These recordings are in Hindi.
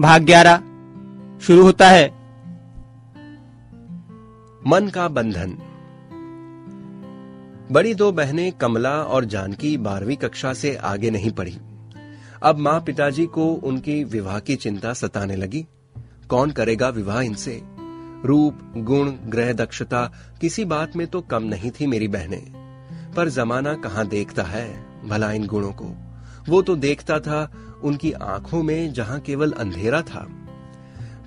भाग 11 शुरू होता है। मन का बंधन। बड़ी दो बहनें कमला और जानकी 12वीं कक्षा से आगे नहीं पढ़ी। अब माँ पिताजी को उनकी विवाह की चिंता सताने लगी। कौन करेगा विवाह इनसे? रूप, गुण, ग्रह दक्षता किसी बात में तो कम नहीं थी मेरी बहनें, पर जमाना कहाँ देखता है भला इन गुणों को। वो तो देखता था उनकी आंखों में जहां केवल अंधेरा था।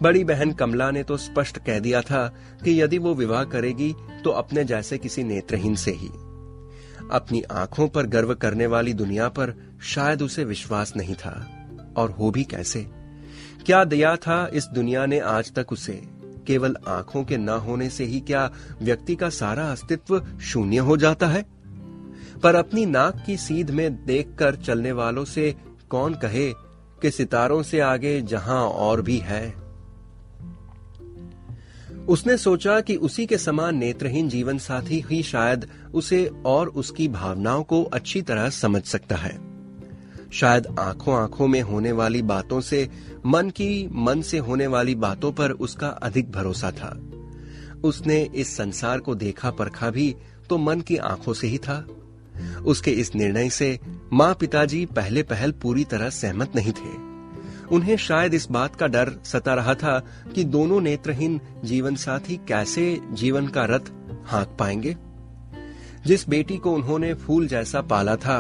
बड़ी बहन कमला ने तो स्पष्ट कह दिया था कि यदि वो विवाह करेगी तो अपने जैसे किसी नेत्रहीन से ही। अपनी आंखों पर गर्व करने वाली दुनिया पर शायद उसे विश्वास नहीं था, और हो भी कैसे। क्या दिया था इस दुनिया ने आज तक उसे? केवल आंखों के ना होने से ही क्या व्यक्ति का सारा अस्तित्व शून्य हो जाता है? पर अपनी नाक की सीध में देखकर चलने वालों से कौन कहे कि सितारों से आगे जहां और भी है। उसने सोचा कि उसी के समान नेत्रहीन जीवन साथी ही शायद उसे और उसकी भावनाओं को अच्छी तरह समझ सकता है। शायद आंखों आंखों में होने वाली बातों से मन की मन से होने वाली बातों पर उसका अधिक भरोसा था। उसने इस संसार को देखा परखा भी तो मन की आंखों से ही था। उसके इस निर्णय से माँ पिताजी पहले पहल पूरी तरह सहमत नहीं थे। उन्हें शायद इस बात का डर सता रहा था कि दोनों नेत्रहीन जीवन साथी कैसे जीवन का रथ हाँक पाएंगे। जिस बेटी को उन्होंने फूल जैसा पाला था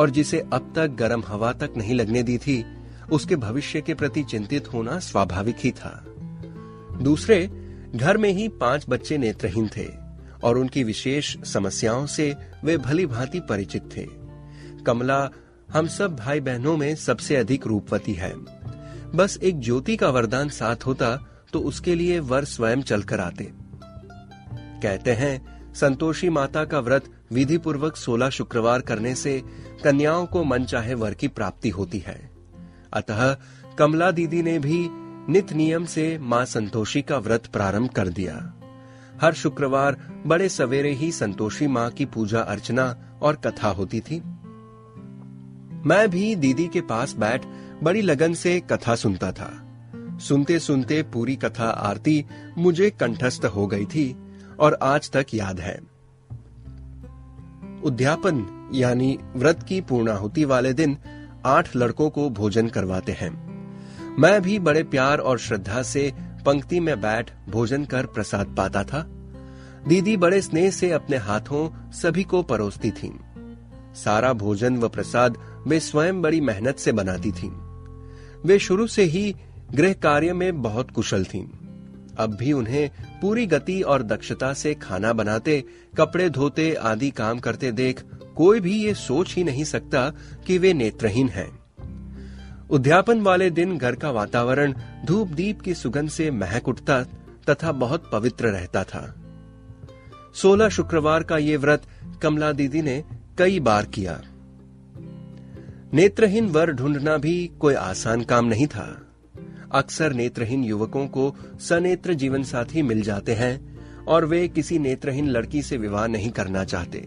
और जिसे अब तक गर्म हवा तक नहीं लगने दी थी, उसके भविष्य के प्रति चिंतित होना स्वाभाविक ही था। दूसरे घर में ही 5 बच्चे नेत्रहीन थे और उनकी विशेष समस्याओं से वे भली भांति परिचित थे। कमला हम सब भाई बहनों में सबसे अधिक रूपवती है। बस एक ज्योति का वरदान साथ होता तो उसके लिए वर स्वयं चलकर आते। कहते हैं संतोषी माता का व्रत विधि पूर्वक 16 शुक्रवार करने से कन्याओं को मनचाहे वर की प्राप्ति होती है। अतः कमला दीदी ने भी नित नियम से मां संतोषी का व्रत प्रारंभ कर दिया। हर शुक्रवार बड़े सवेरे ही संतोषी मां की पूजा अर्चना और कथा होती थी। मैं भी दीदी के पास बैठ बड़ी लगन से कथा सुनता था। सुनते सुनते पूरी कथा आरती मुझे कंठस्थ हो गई थी और आज तक याद है। उद्यापन यानी व्रत की पूर्णाहुति वाले दिन 8 लड़कों को भोजन करवाते हैं। मैं भी बड़े प्यार और श्रद्धा से पंक्ति में बैठ भोजन कर प्रसाद पाता था। दीदी बड़े स्नेह से अपने हाथों सभी को परोसती थीं। सारा भोजन व प्रसाद वे स्वयं बड़ी मेहनत से बनाती थीं। वे शुरू से ही गृह कार्य में बहुत कुशल थीं। अब भी उन्हें पूरी गति और दक्षता से खाना बनाते, कपड़े धोते आदि काम करते देख कोई भी ये सोच ही नहीं सकता कि वे नेत्रहीन हैं। उद्यापन वाले दिन घर का वातावरण धूप दीप की सुगंध से महक उठता तथा बहुत पवित्र रहता था। 16 शुक्रवार का ये व्रत कमला दीदी ने कई बार किया। नेत्रहीन वर ढूंढना भी कोई आसान काम नहीं था। अक्सर नेत्रहीन युवकों को सनेत्र जीवन साथी मिल जाते हैं और वे किसी नेत्रहीन लड़की से विवाह नहीं करना चाहते।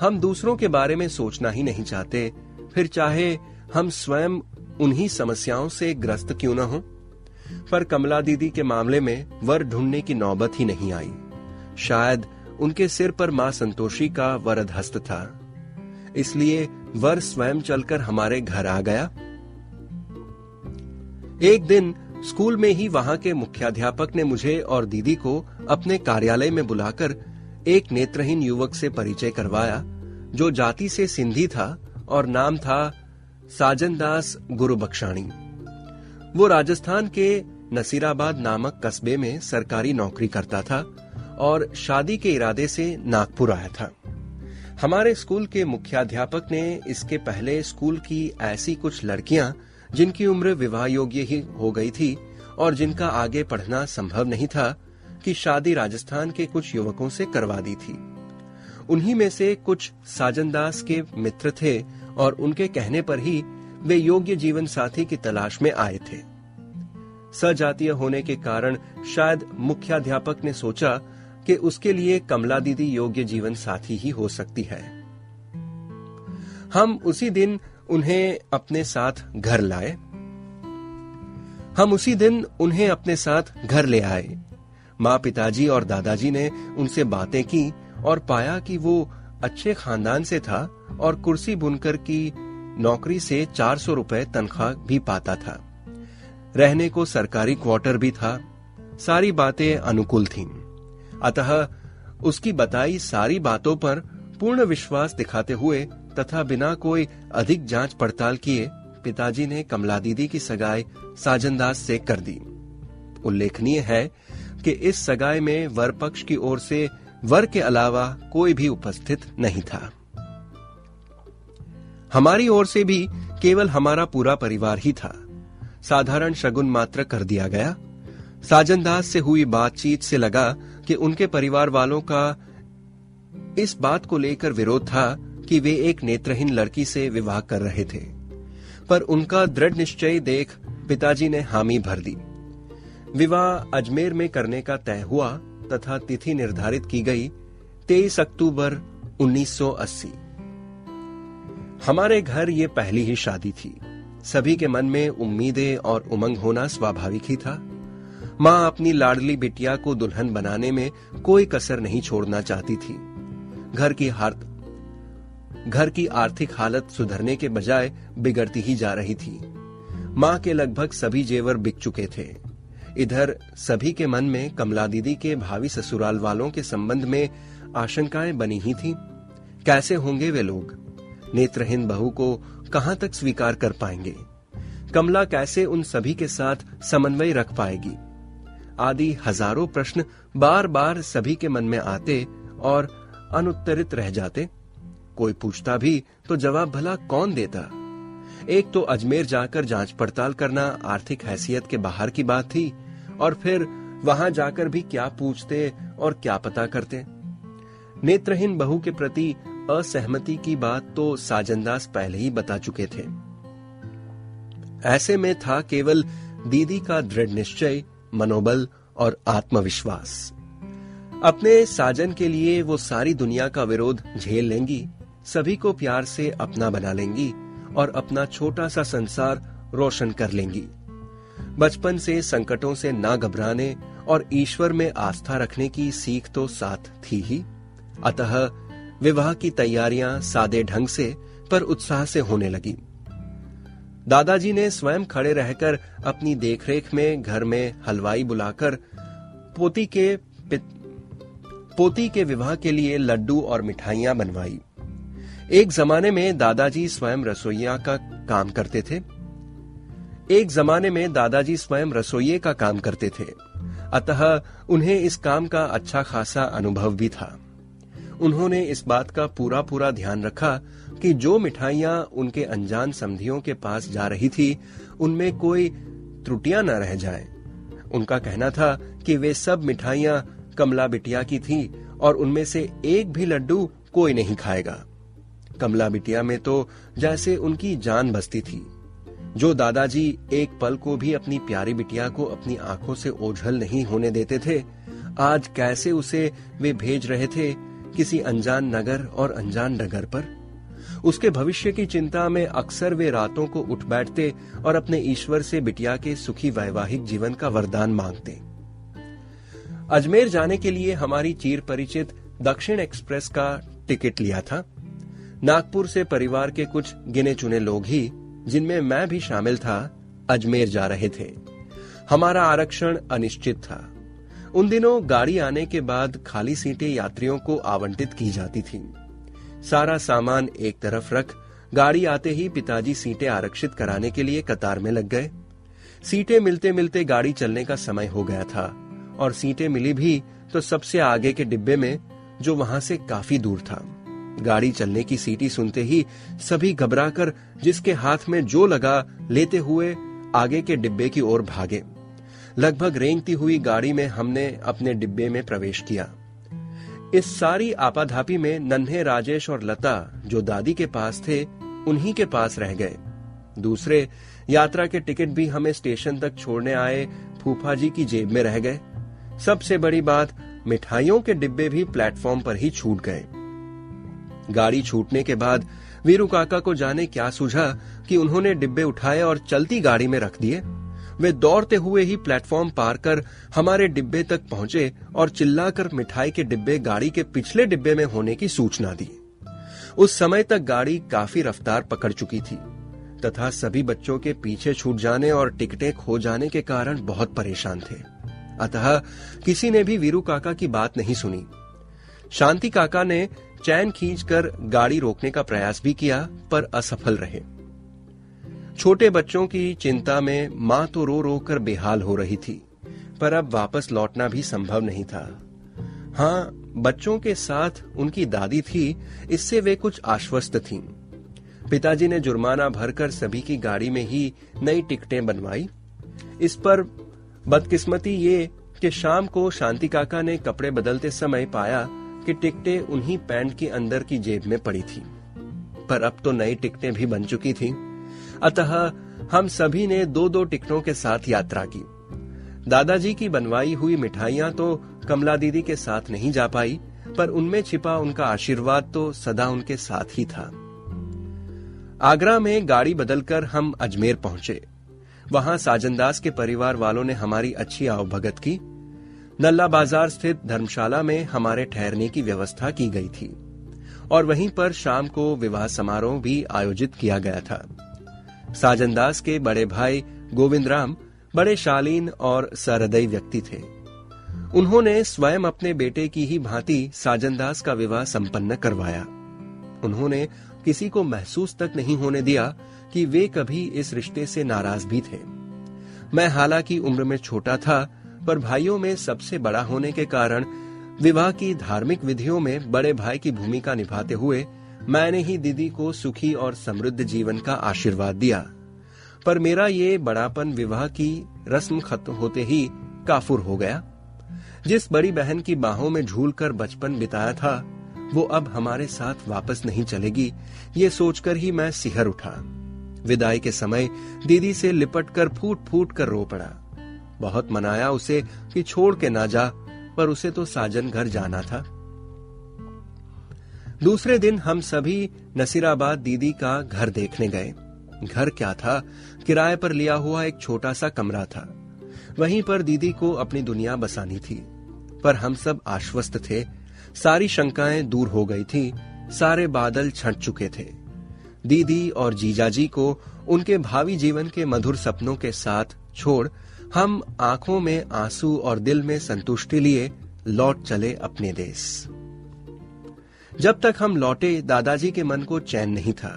हम दूसरों के बारे में सोचना ही नहीं चाहते, फिर चाहे हम स्वयं उन्हीं समस्याओं से ग्रस्त क्यों न हो। पर कमला दीदी के मामले में वर ढूंढने की नौबत ही नहीं आई। शायद उनके सिर पर मां संतोषी का वरद हस्त था, इसलिए वर स्वयं चलकर हमारे घर आ गया। एक दिन स्कूल में ही वहां के मुख्याध्यापक ने मुझे और दीदी को अपने कार्यालय में बुलाकर एक नेत्रहीन युवक से परिचय करवाया, जो जाति से सिंधी था और नाम था साजनदास गुरुबक्षानी। वो राजस्थान के नसीराबाद नामक कस्बे में सरकारी नौकरी करता था और शादी के इरादे से नागपुर आया था। हमारे स्कूल के मुख्याध्यापक ने इसके पहले स्कूल की ऐसी कुछ लड़कियां जिनकी उम्र विवाह योग्य ही हो गई थी और जिनका आगे पढ़ना संभव नहीं था, कि शादी राजस्थान के कुछ युवकों से करवा दी थी। उन्हीं में से कुछ साजनदास के मित्र थे और उनके कहने पर ही वे योग्य जीवन साथी की तलाश में आए थे। सजातीय होने के कारण शायद मुख्याध्यापक ने सोचा कि उसके लिए कमला दीदी योग्य जीवन साथी ही हो सकती है। हम उसी दिन उन्हें अपने साथ घर लाए। हम उसी दिन उन्हें अपने साथ घर ले आए। माँ, पिताजी और दादाजी ने उनसे बातें की और पाया कि वो अच्छे खानदान से था और कुर्सी बुनकर की नौकरी से 400 रुपए तनख्वाह भी पाता था। रहने को सरकारी क्वार्टर भी था। सारी बातें अनुकूल थीं। अतः उसकी बताई सारी बातों पर पूर्ण विश्वास दिखाते हुए तथा बिना कोई अधिक जांच पड़ताल किए पिताजी ने कमला दीदी की सगाई साजनदास से कर दी। उल्लेखनीय है कि इस सगाई में वर पक्ष की ओर से वर के अलावा कोई भी उपस्थित नहीं था। हमारी ओर से भी केवल हमारा पूरा परिवार ही था। साधारण शगुन मात्र कर दिया गया। साजनदास से हुई बातचीत से लगा कि उनके परिवार वालों का इस बात को लेकर विरोध था कि वे एक नेत्रहीन लड़की से विवाह कर रहे थे, पर उनका दृढ़ निश्चय देख पिताजी ने हामी भर दी। विवाह अजमेर में करने का तय हुआ तथा तिथि निर्धारित की गई 23 अक्टूबर 1980। हमारे घर ये पहली ही शादी थी। सभी के मन में उम्मीदें और उमंग होना स्वाभाविक ही था। माँ अपनी लाडली बिटिया को दुल्हन बनाने में कोई कसर नहीं छोड़ना चाहती थी। घर की आर्थिक हालत सुधरने के बजाय बिगड़ती ही जा रही थी। माँ के लगभग सभी जेवर बिक चुके थे। इधर सभी के मन में कमला दीदी के भावी ससुराल वालों के संबंध में आशंकाएं बनी ही थी। कैसे होंगे वे लोग? नेत्रहीन बहू को कहां तक स्वीकार कर पाएंगे? कमला कैसे उन सभी के साथ समन्वय रख पाएगी? आदि हजारों प्रश्न बार बार सभी के मन में आते और अनुत्तरित रह जाते। कोई पूछता भी तो जवाब भला कौन देता? एक तो अजमेर जाकर जांच पड़ताल करना आर्थिक हैसियत के बाहर की बात थी और फिर वहां जाकर भी क्या पूछते और क्या पता करते। नेत्रहीन बहू के प्रति असहमति की बात तो साजनदास पहले ही बता चुके थे। ऐसे में था केवल दीदी का दृढ़ निश्चय, मनोबल और आत्मविश्वास। अपने साजन के लिए वो सारी दुनिया का विरोध झेल लेंगी, सभी को प्यार से अपना बना लेंगी और अपना छोटा सा संसार रोशन कर लेंगी। बचपन से संकटों से ना घबराने और ईश्वर में आस्था रखने की सीख तो साथ थी ही। अतः विवाह की तैयारियां सादे ढंग से पर उत्साह से होने लगी। दादाजी ने स्वयं खड़े रहकर अपनी देखरेख में घर में हलवाई बुलाकर पोती के विवाह के लिए लड्डू और मिठाइयां बनवाई। एक जमाने में दादाजी स्वयं रसोइये का काम करते थे। अतः उन्हें इस काम का अच्छा खासा अनुभव भी था। उन्होंने इस बात का पूरा पूरा ध्यान रखा कि जो मिठाइयां उनके अनजान समधियों के पास जा रही थी उनमें कोई त्रुटियां न रह जाएं। उनका कहना था कि वे सब मिठाइयां कमला बिटिया की थी और उनमें से एक भी लड्डू कोई नहीं खाएगा। कमला बिटिया में तो जैसे उनकी जान बसती थी। जो दादाजी एक पल को भी अपनी प्यारी बिटिया को अपनी आंखों से ओझल नहीं होने देते थे, आज कैसे उसे वे भेज रहे थे किसी अनजान नगर और अनजान डगर पर। उसके भविष्य की चिंता में अक्सर वे रातों को उठ बैठते और अपने ईश्वर से बिटिया के सुखी वैवाहिक जीवन का वरदान मांगते। अजमेर जाने के लिए हमारी चीर परिचित दक्षिण एक्सप्रेस का टिकट लिया था। नागपुर से परिवार के कुछ गिने चुने लोग ही, जिनमें मैं भी शामिल था, अजमेर जा रहे थे। हमारा आरक्षण अनिश्चित था। उन दिनों गाड़ी आने के बाद खाली सीटें यात्रियों को आवंटित की जाती थीं। सारा सामान एक तरफ रख गाड़ी आते ही पिताजी सीटें आरक्षित कराने के लिए कतार में लग गए। सीटें मिलते मिलते गाड़ी चलने का समय हो गया था और सीटें मिली भी तो सबसे आगे के डिब्बे में, जो वहां से काफी दूर था। गाड़ी चलने की सीटी सुनते ही सभी घबराकर जिसके हाथ में जो लगा लेते हुए आगे के डिब्बे की ओर भागे। लगभग रेंगती हुई गाड़ी में हमने अपने डिब्बे में प्रवेश किया। इस सारी आपाधापी में नन्हे राजेश और लता, जो दादी के पास थे, उन्हीं के पास रह गए। दूसरे यात्रा के टिकट भी हमें स्टेशन तक छोड़ने आए फूफा जी की जेब में रह गए। सबसे बड़ी बात, मिठाइयों के डिब्बे भी प्लेटफॉर्म पर ही छूट गए। गाड़ी छूटने के बाद वीरू काका को जाने क्या सूझा कि उन्होंने डिब्बे उठाए और चलती गाड़ी में रख दिए। वे दौड़ते हुए ही प्लेटफॉर्म पार कर हमारे डिब्बे तक पहुंचे और चिल्लाकर मिठाई के डिब्बे गाड़ी के पिछले डिब्बे में होने की सूचना दी। उस समय तक गाड़ी काफी रफ्तार पकड़ चुकी थी तथा सभी बच्चों के पीछे छूट जाने और टिकटें खो जाने के कारण बहुत परेशान थे। अतः किसी ने भी वीरू काका की बात नहीं सुनी। शांति काका ने चैन खींचकर गाड़ी रोकने का प्रयास भी किया पर असफल रहे। छोटे बच्चों की चिंता में मां तो रो रो कर बेहाल हो रही थी पर अब वापस लौटना भी संभव नहीं था। हाँ, बच्चों के साथ उनकी दादी थी, इससे वे कुछ आश्वस्त थीं। पिताजी ने जुर्माना भरकर सभी की गाड़ी में ही नई टिकटें बनवाई। इस पर बदकिस्मती ये कि शाम को शांति काका ने कपड़े बदलते समय पाया कि टिकटें उन्हीं पैंट के अंदर की जेब में पड़ी थी, पर अब तो नई टिकटें भी बन चुकी थीं। अतः हम सभी ने 2-2 टिकटों के साथ यात्रा की। दादाजी की बनवाई हुई मिठाइयां तो कमला दीदी के साथ नहीं जा पाई पर उनमें छिपा उनका आशीर्वाद तो सदा उनके साथ ही था। आगरा में गाड़ी बदलकर हम अजमेर पहुंचे। वहां साजनदास के परिवार वालों ने हमारी अच्छी आवभगत की। नल्ला बाजार स्थित धर्मशाला में हमारे ठहरने की व्यवस्था की गई थी और वहीं पर शाम को विवाह समारोह भी आयोजित किया गया था। साजनदास के बड़े भाई गोविंद राम बड़े शालीन और सहृदय व्यक्ति थे। उन्होंने स्वयं अपने बेटे की ही भांति साजनदास का विवाह संपन्न करवाया। उन्होंने किसी को महसूस तक नहीं होने दिया कि वे कभी इस रिश्ते से नाराज भी थे। मैं हालांकि उम्र में छोटा था पर भाइयों में सबसे बड़ा होने के कारण विवाह की धार्मिक विधियों में बड़े भाई की भूमिका निभाते हुए मैंने ही दीदी को सुखी और समृद्ध जीवन का आशीर्वाद दिया, पर मेरा ये बड़ापन विवाह की रस्म खत्म होते ही काफुर हो गया। जिस बड़ी बहन की बाहों में झूलकर बचपन बिताया था वो अब हमारे साथ वापस नहीं चलेगी, ये सोचकर ही मैं सिहर उठा। विदाई के समय दीदी से लिपटकर फूट फूट कर रो पड़ा। बहुत मनाया उसे कि छोड़ के ना जा, पर उसे तो साजन घर जाना था। दूसरे दिन हम सभी नसीराबाद दीदी का घर देखने गए। घर क्या था, किराए पर लिया हुआ एक छोटा सा कमरा था। वहीं पर दीदी को अपनी दुनिया बसानी थी, पर हम सब आश्वस्त थे। सारी शंकाएं दूर हो गई थी, सारे बादल छंट चुके थे। दीदी और जीजाजी को उनके भावी जीवन के मधुर सपनों के साथ छोड़ हम आंखों में आंसू और दिल में संतुष्टि लिए लौट चले अपने देश। जब तक हम लौटे दादाजी के मन को चैन नहीं था।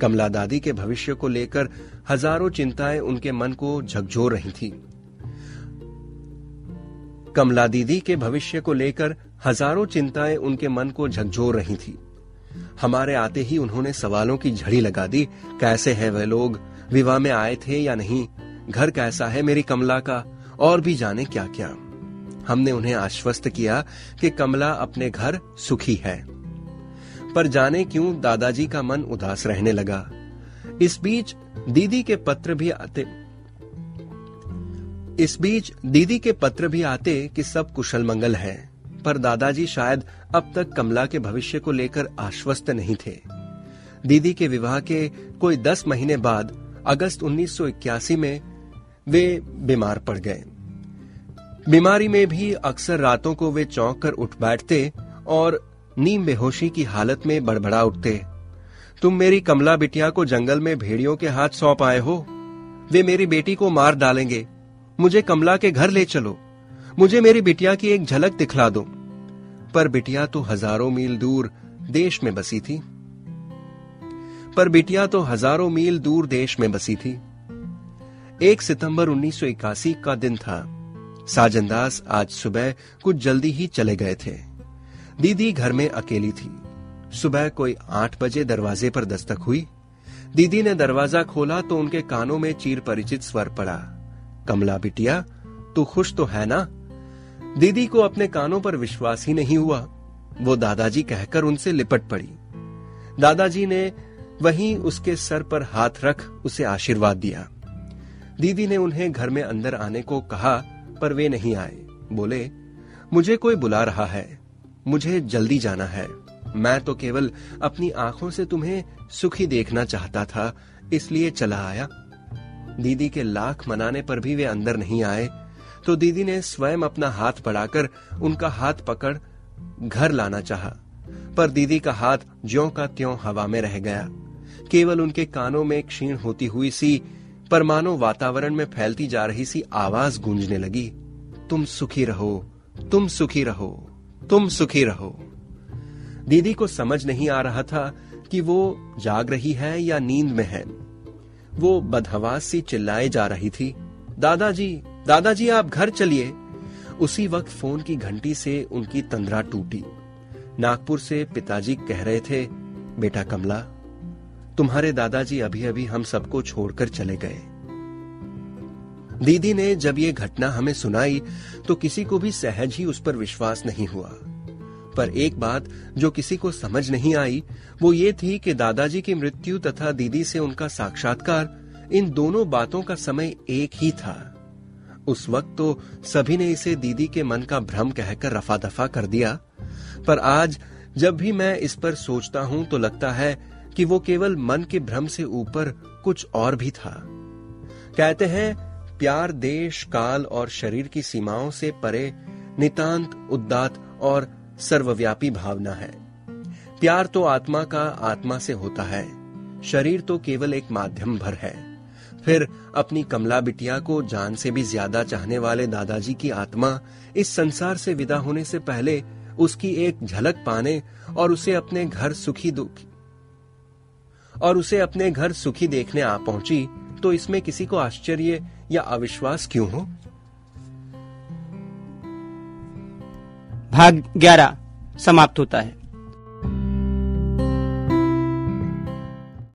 कमला दादी के भविष्य को लेकर हजारों चिंताएं उनके मन को झकझोर रही थी। हमारे आते ही उन्होंने सवालों की झड़ी लगा दी। कैसे हैं वे लोग, विवाह में आए थे या नहीं, घर कैसा है मेरी कमला का, और भी जाने क्या क्या। हमने उन्हें आश्वस्त किया कि कमला अपने घर सुखी है, पर जाने क्यों दादाजी का मन उदास रहने लगा। इस बीच दीदी के पत्र भी आते कि सब कुशल मंगल है, पर दादाजी शायद अब तक कमला के भविष्य को लेकर आश्वस्त नहीं थे। दीदी के विवाह के कोई 10 महीने बाद अगस्त 1981 में वे बीमार पड़ गए। बीमारी में भी अक्सर रातों को वे चौंक कर उठ बैठते और नीम बेहोशी की हालत में बड़बड़ा उठते। तुम मेरी कमला बिटिया को जंगल में भेड़ियों के हाथ सौंप आए हो, वे मेरी बेटी को मार डालेंगे, मुझे कमला के घर ले चलो, मुझे मेरी बिटिया की एक झलक दिखला दो। पर बिटिया तो हजारों मील दूर देश में बसी थी। एक 1 सितंबर 1981 का दिन था। साजनदास आज सुबह कुछ जल्दी ही चले गए थे। दीदी घर में अकेली थी। सुबह कोई 8 बजे दरवाजे पर दस्तक हुई। दीदी ने दरवाजा खोला तो उनके कानों में चीर परिचित स्वर पड़ा। कमला बिटिया, तू खुश तो है ना? दीदी को अपने कानों पर विश्वास ही नहीं हुआ। वो दादाजी कहकर उनसे लिपट पड़ी। दादाजी ने वहीं उसके सर पर हाथ रख उसे आशीर्वाद दिया। दीदी ने उन्हें घर में अंदर आने को कहा पर वे नहीं आए। बोले, मुझे कोई बुला रहा है, मुझे जल्दी जाना है, मैं तो केवल अपनी आंखों से तुम्हें सुखी देखना चाहता था इसलिए चला आया। दीदी के लाख मनाने पर भी वे अंदर नहीं आए तो दीदी ने स्वयं अपना हाथ बढ़ाकर उनका हाथ पकड़ घर लाना चाहा, पर दीदी का हाथ ज्यों का त्यों हवा में रह गया। केवल उनके कानों में क्षीण होती हुई सी पर मानो वातावरण में फैलती जा रही सी आवाज गूंजने लगी, तुम सुखी रहो, तुम सुखी रहो, तुम सुखी रहो। दीदी को समझ नहीं आ रहा था कि वो जाग रही है या नींद में है। वो बदहवास सी चिल्लाए जा रही थी, दादाजी, दादाजी आप घर चलिए। उसी वक्त फोन की घंटी से उनकी तंद्रा टूटी। नागपुर से पिताजी कह रहे थे, बेटा कमला, तुम्हारे दादाजी अभी अभी हम सबको छोड़कर चले गए। दीदी ने जब ये घटना हमें सुनाई तो किसी को भी सहज ही उस पर विश्वास नहीं हुआ, पर एक बात जो किसी को समझ नहीं आई वो ये थी कि दादाजी की मृत्यु तथा दीदी से उनका साक्षात्कार, इन दोनों बातों का समय एक ही था। उस वक्त तो सभी ने इसे दीदी के मन का भ्रम कहकर रफा दफा कर दिया, पर आज जब भी मैं इस पर सोचता हूं तो लगता है कि वो केवल मन के भ्रम से ऊपर कुछ और भी था। कहते हैं प्यार देश, काल और शरीर की सीमाओं से परे नितांत उदात्त और सर्वव्यापी भावना है। प्यार तो आत्मा का आत्मा से होता है, शरीर तो केवल एक माध्यम भर है। फिर अपनी कमला बिटिया को जान से भी ज्यादा चाहने वाले दादाजी की आत्मा इस संसार से विदा होने से पहले उसकी एक झलक पाने और उसे अपने घर सुखी देखने आ पहुंची, तो इसमें किसी को आश्चर्य या अविश्वास क्यों हो। भाग 11 समाप्त होता है।